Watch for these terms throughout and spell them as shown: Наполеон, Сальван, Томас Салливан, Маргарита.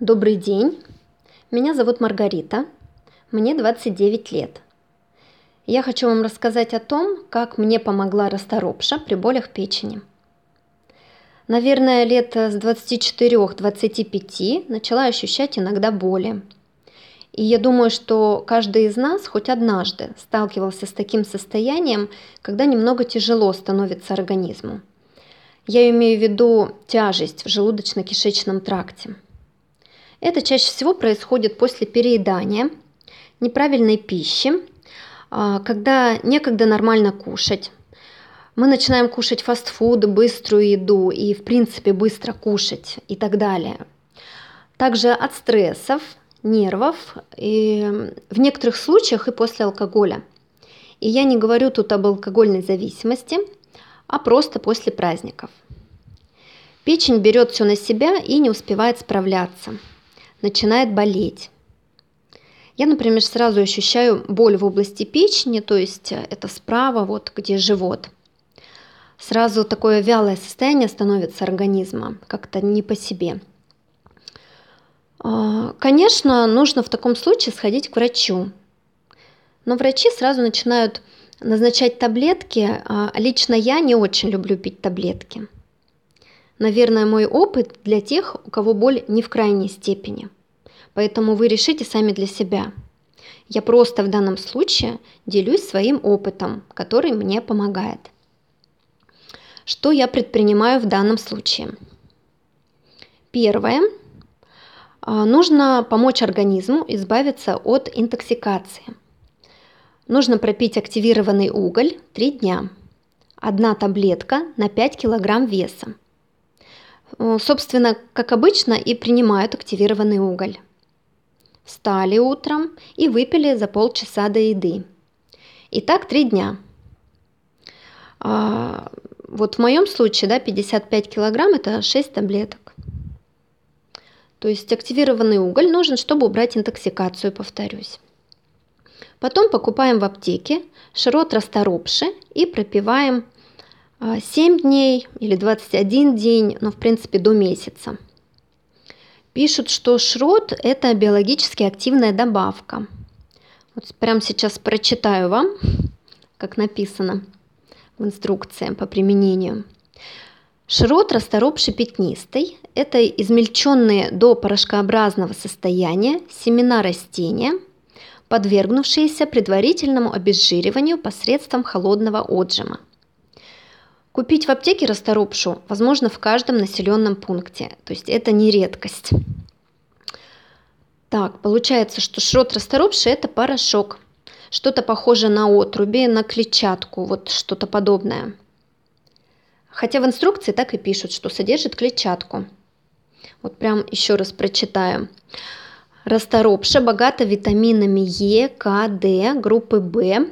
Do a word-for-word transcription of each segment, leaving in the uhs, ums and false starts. Добрый день, меня зовут Маргарита, мне двадцать девять лет. Я хочу вам рассказать о том, как мне помогла расторопша при болях печени. Наверное, лет с двадцати четырёх — двадцати пяти начала ощущать иногда боли. И я думаю, что каждый из нас хоть однажды сталкивался с таким состоянием, когда немного тяжело становится организму. Я имею в виду тяжесть в желудочно-кишечном тракте. Это чаще всего происходит после переедания, неправильной пищи, когда некогда нормально кушать. Мы начинаем кушать фастфуд, быструю еду и, в принципе, быстро кушать и так далее. Также от стрессов, нервов и в некоторых случаях и после алкоголя. И я не говорю тут об алкогольной зависимости, а просто после праздников. Печень берет все на себя и не успевает справляться. Начинает болеть. Я, например, сразу ощущаю боль в области печени, то есть это справа, вот где живот. Сразу такое вялое состояние становится организма, как-то не по себе. Конечно, нужно в таком случае сходить к врачу. Но врачи сразу начинают назначать таблетки. Лично я не очень люблю пить таблетки. Наверное, мой опыт для тех, у кого боль не в крайней степени. Поэтому вы решите сами для себя. Я просто в данном случае делюсь своим опытом, который мне помогает. Что я предпринимаю в данном случае? Первое. Нужно помочь организму избавиться от интоксикации. Нужно пропить активированный уголь три дня. Одна таблетка на пять килограмм веса. Собственно, как обычно, и принимают активированный уголь. Встали утром и выпили за полчаса до еды. И так три дня. А, вот в моем случае, да, пятьдесят пять килограмм – это шесть таблеток. То есть активированный уголь нужен, чтобы убрать интоксикацию, повторюсь. Потом покупаем в аптеке широт расторопши и пропиваем семь дней или двадцать один день, но в принципе до месяца. Пишут, что шрот – это биологически активная добавка. Вот прямо сейчас прочитаю вам, как написано в инструкции по применению. Шрот расторопши пятнистой – это измельченные до порошкообразного состояния семена растения, подвергнувшиеся предварительному обезжириванию посредством холодного отжима. Купить в аптеке расторопшу возможно в каждом населенном пункте, то есть это не редкость. Так, получается, что шрот расторопши – это порошок, что-то похожее на отруби, на клетчатку, вот что-то подобное. Хотя в инструкции так и пишут, что содержит клетчатку. Вот прям еще раз прочитаю. Расторопша богата витаминами Е, К, Д, группы В,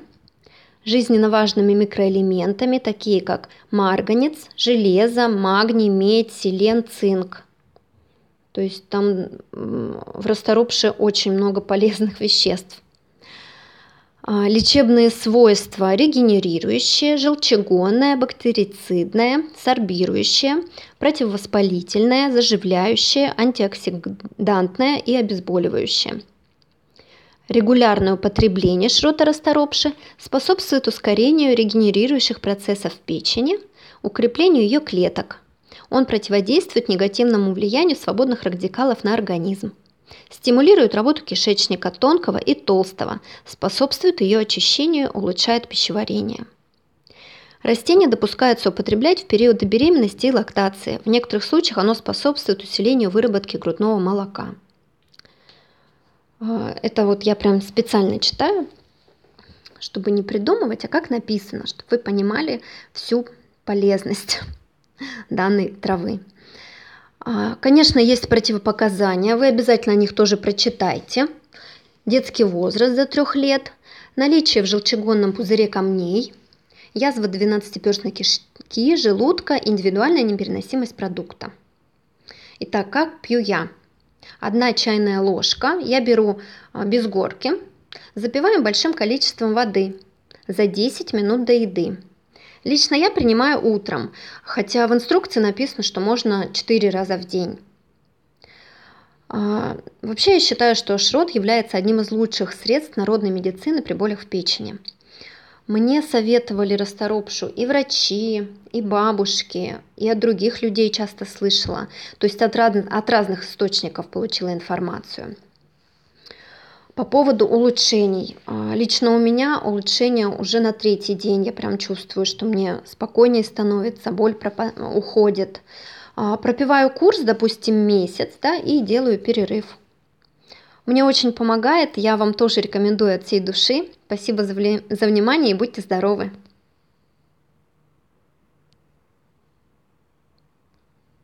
жизненно важными микроэлементами, такие как марганец, железо, магний, медь, селен, цинк. То есть там в расторопше очень много полезных веществ. Лечебные свойства: регенерирующие, желчегонное, бактерицидное, сорбирующее, противовоспалительное, заживляющее, антиоксидантное и обезболивающее. Регулярное употребление шрота расторопши способствует ускорению регенерирующих процессов в печени, укреплению ее клеток. Он противодействует негативному влиянию свободных радикалов на организм, стимулирует работу кишечника тонкого и толстого, способствует ее очищению, улучшает пищеварение. Растение допускается употреблять в периоды беременности и лактации. В некоторых случаях оно способствует усилению выработки грудного молока. Это вот я прям специально читаю, чтобы не придумывать, а как написано, чтобы вы понимали всю полезность данной травы. Конечно, есть противопоказания, вы обязательно о них тоже прочитайте. Детский возраст до трёх лет, наличие в желчегонном пузыре камней, язва двенадцатиперстной кишки, желудка, индивидуальная непереносимость продукта. Итак, как пью я? одна чайная ложка, я беру без горки, запиваем большим количеством воды за десять минут до еды. Лично я принимаю утром, хотя в инструкции написано, что можно четыре раза в день. А, вообще я считаю, что шрот является одним из лучших средств народной медицины при болях в печени. Мне советовали расторопшу и врачи, и бабушки, и от других людей часто слышала. То есть от, раз, от разных источников получила информацию. По поводу улучшений. Лично у меня улучшение уже на третий день. Я прям чувствую, что мне спокойнее становится, боль пропа- уходит. Пропиваю курс, допустим, месяц, да, и делаю перерыв. Мне очень помогает, я вам тоже рекомендую от всей души. Спасибо за, вли- за внимание и будьте здоровы!